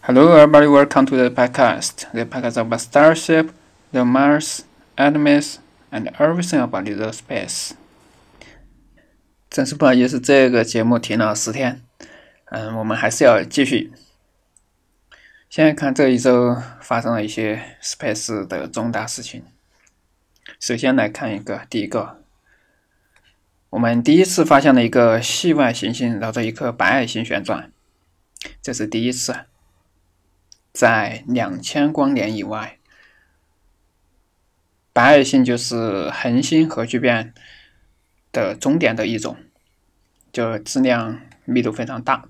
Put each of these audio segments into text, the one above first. Hello everybody, welcome to the podcast. The podcast about Starship, the Mars, Artemis, and everything about little space. 真是不好意思，这个节目停了10天。我们还是要继续。现在看这一周发生了一些 space 的重大事情。首先来看第一个，我们第一次发现了一个系外行星绕着一颗白矮星旋转，这是第一次。在2000光年以外，白矮星就是恒星核聚变的终点的一种，就质量密度非常大，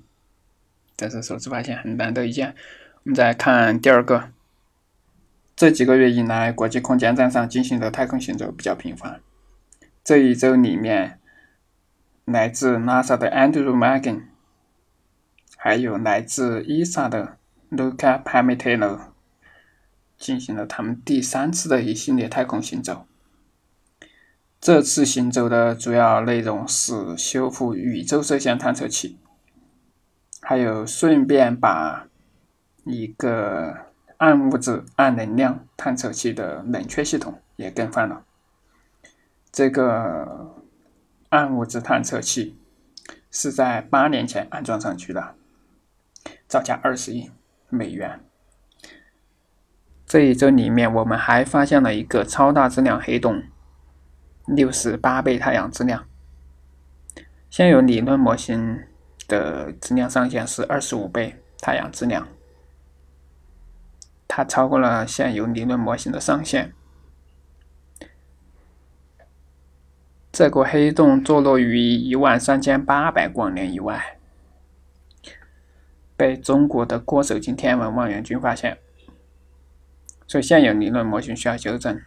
这是首次发现，很难得一见。我们再看第二个，这几个月以来，国际空间站上进行的太空行走比较频繁。这一周里面，来自 NASA 的 Andrew Morgan， 还有来自 ESA 的 Luca Palmetano 进行了他们第3次的一系列太空行走。这次行走的主要内容是修复宇宙射线探测器，还有顺便把一个暗物质暗能量探测器的冷却系统也更换了。这个暗物质探测器是在8年前安装上去的，造价$20亿。这一周里面，我们还发现了一个超大质量黑洞，68倍太阳质量。现有理论模型的质量上限是25倍太阳质量，它超过了现有理论模型的上限。这个黑洞坐落于13800光年以外，被中国的郭守敬天文望远镜发现，所以现有理论模型需要修正。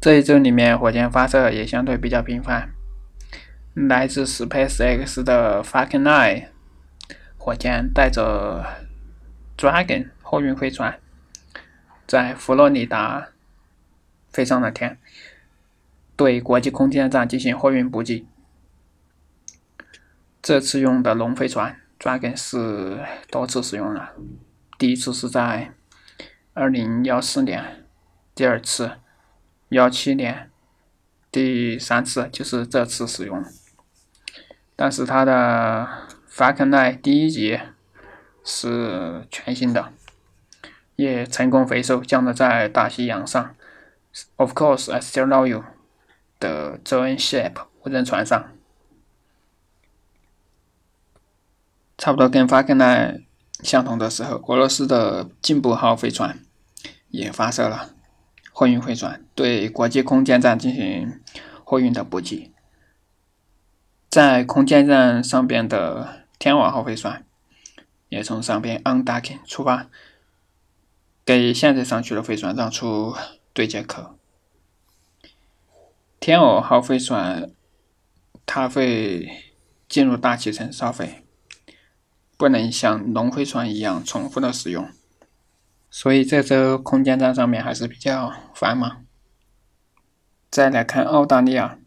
这一周里面，火箭发射也相对比较频繁。来自 SpaceX 的 Falcon 9 火箭带着 Dragon 货运飞船，在佛罗里达飞上了天，对国际空间站进行货运补给。这次用的龙飞船 Dragon 是多次使用了，第一次是在2014年，第二次2017年，第三次就是这次使用。但是它的 Falcon 9 第1级是全新的，也成功回收，降落在大西洋上 Of course I still love you 的 Dragon Ship 无人船上。差不多跟 Falcon 9 相同的时候，俄罗斯的进步号飞船也发射了货运飞船，对国际空间站进行货运的补给。在空间站上边的天网号飞船也从上边 Dragon 出发，给现在上去的飞船让出对接口。天网号飞船它会进入大气层烧毁，不能像龙飞船一样重复的使用，所以这周空间站上面还是比较繁忙。再来看澳大利亚，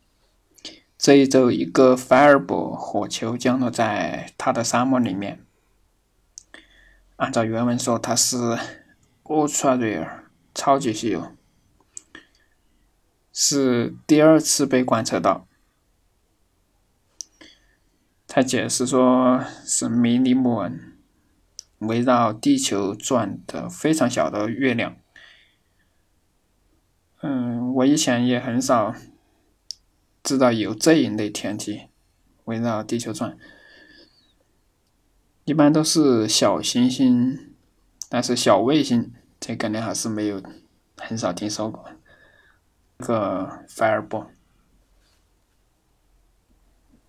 这一周一个 Fireball 火球降落在它的沙漠里面，按照原文说它是 Ultra Rare 超级稀有，是第2次被观测到。他解释说是 minimoon 围绕地球转的非常小的月亮。我以前也很少知道有这一类天体围绕地球转，一般都是小行星，但是小卫星这个呢还是没有，很少听说过这个 Fireball。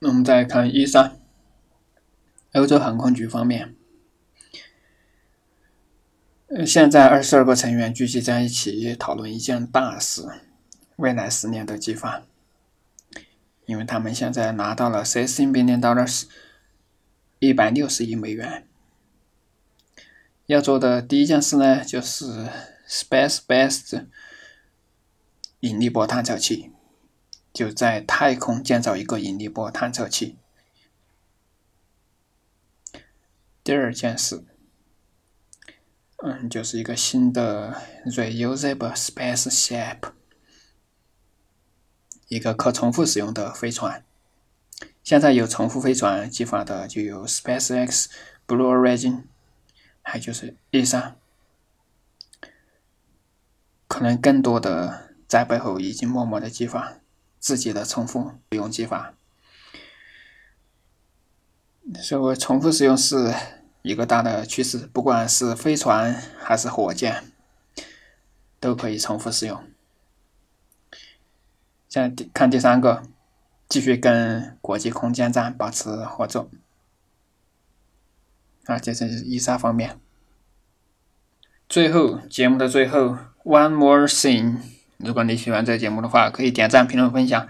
我们再看ESA，欧洲航空局方面，现在22个成员聚集在一起讨论一件大事，未来10年的计划。因为他们现在拿到了$16 billion，$160亿。要做的第一件事呢，就是 space-based 引力波探测器，就在太空建造一个引力波探测器。第二件事，就是一个新的 reusable spaceship， 一个可重复使用的飞船。现在有重复飞船计划的就有 SpaceX、Blue Origin， 还就是 ESA。可能更多的在背后已经默默的计划自己的重复使用计划。所以重复使用是一个大的趋势，不管是飞船还是火箭都可以重复使用。现在看第三个，继续跟国际空间站保持合作。这是ESA方面。最后，节目的最后 One more thing， 如果你喜欢这节目的话可以点赞、评论、分享，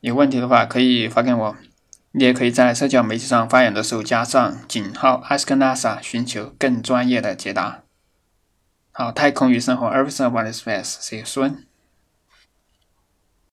有问题的话可以发给我，你也可以在社交媒体上发言的时候加上# Ask NASA 寻求更专业的解答。好，太空与生活，Everything about Space，See you soon。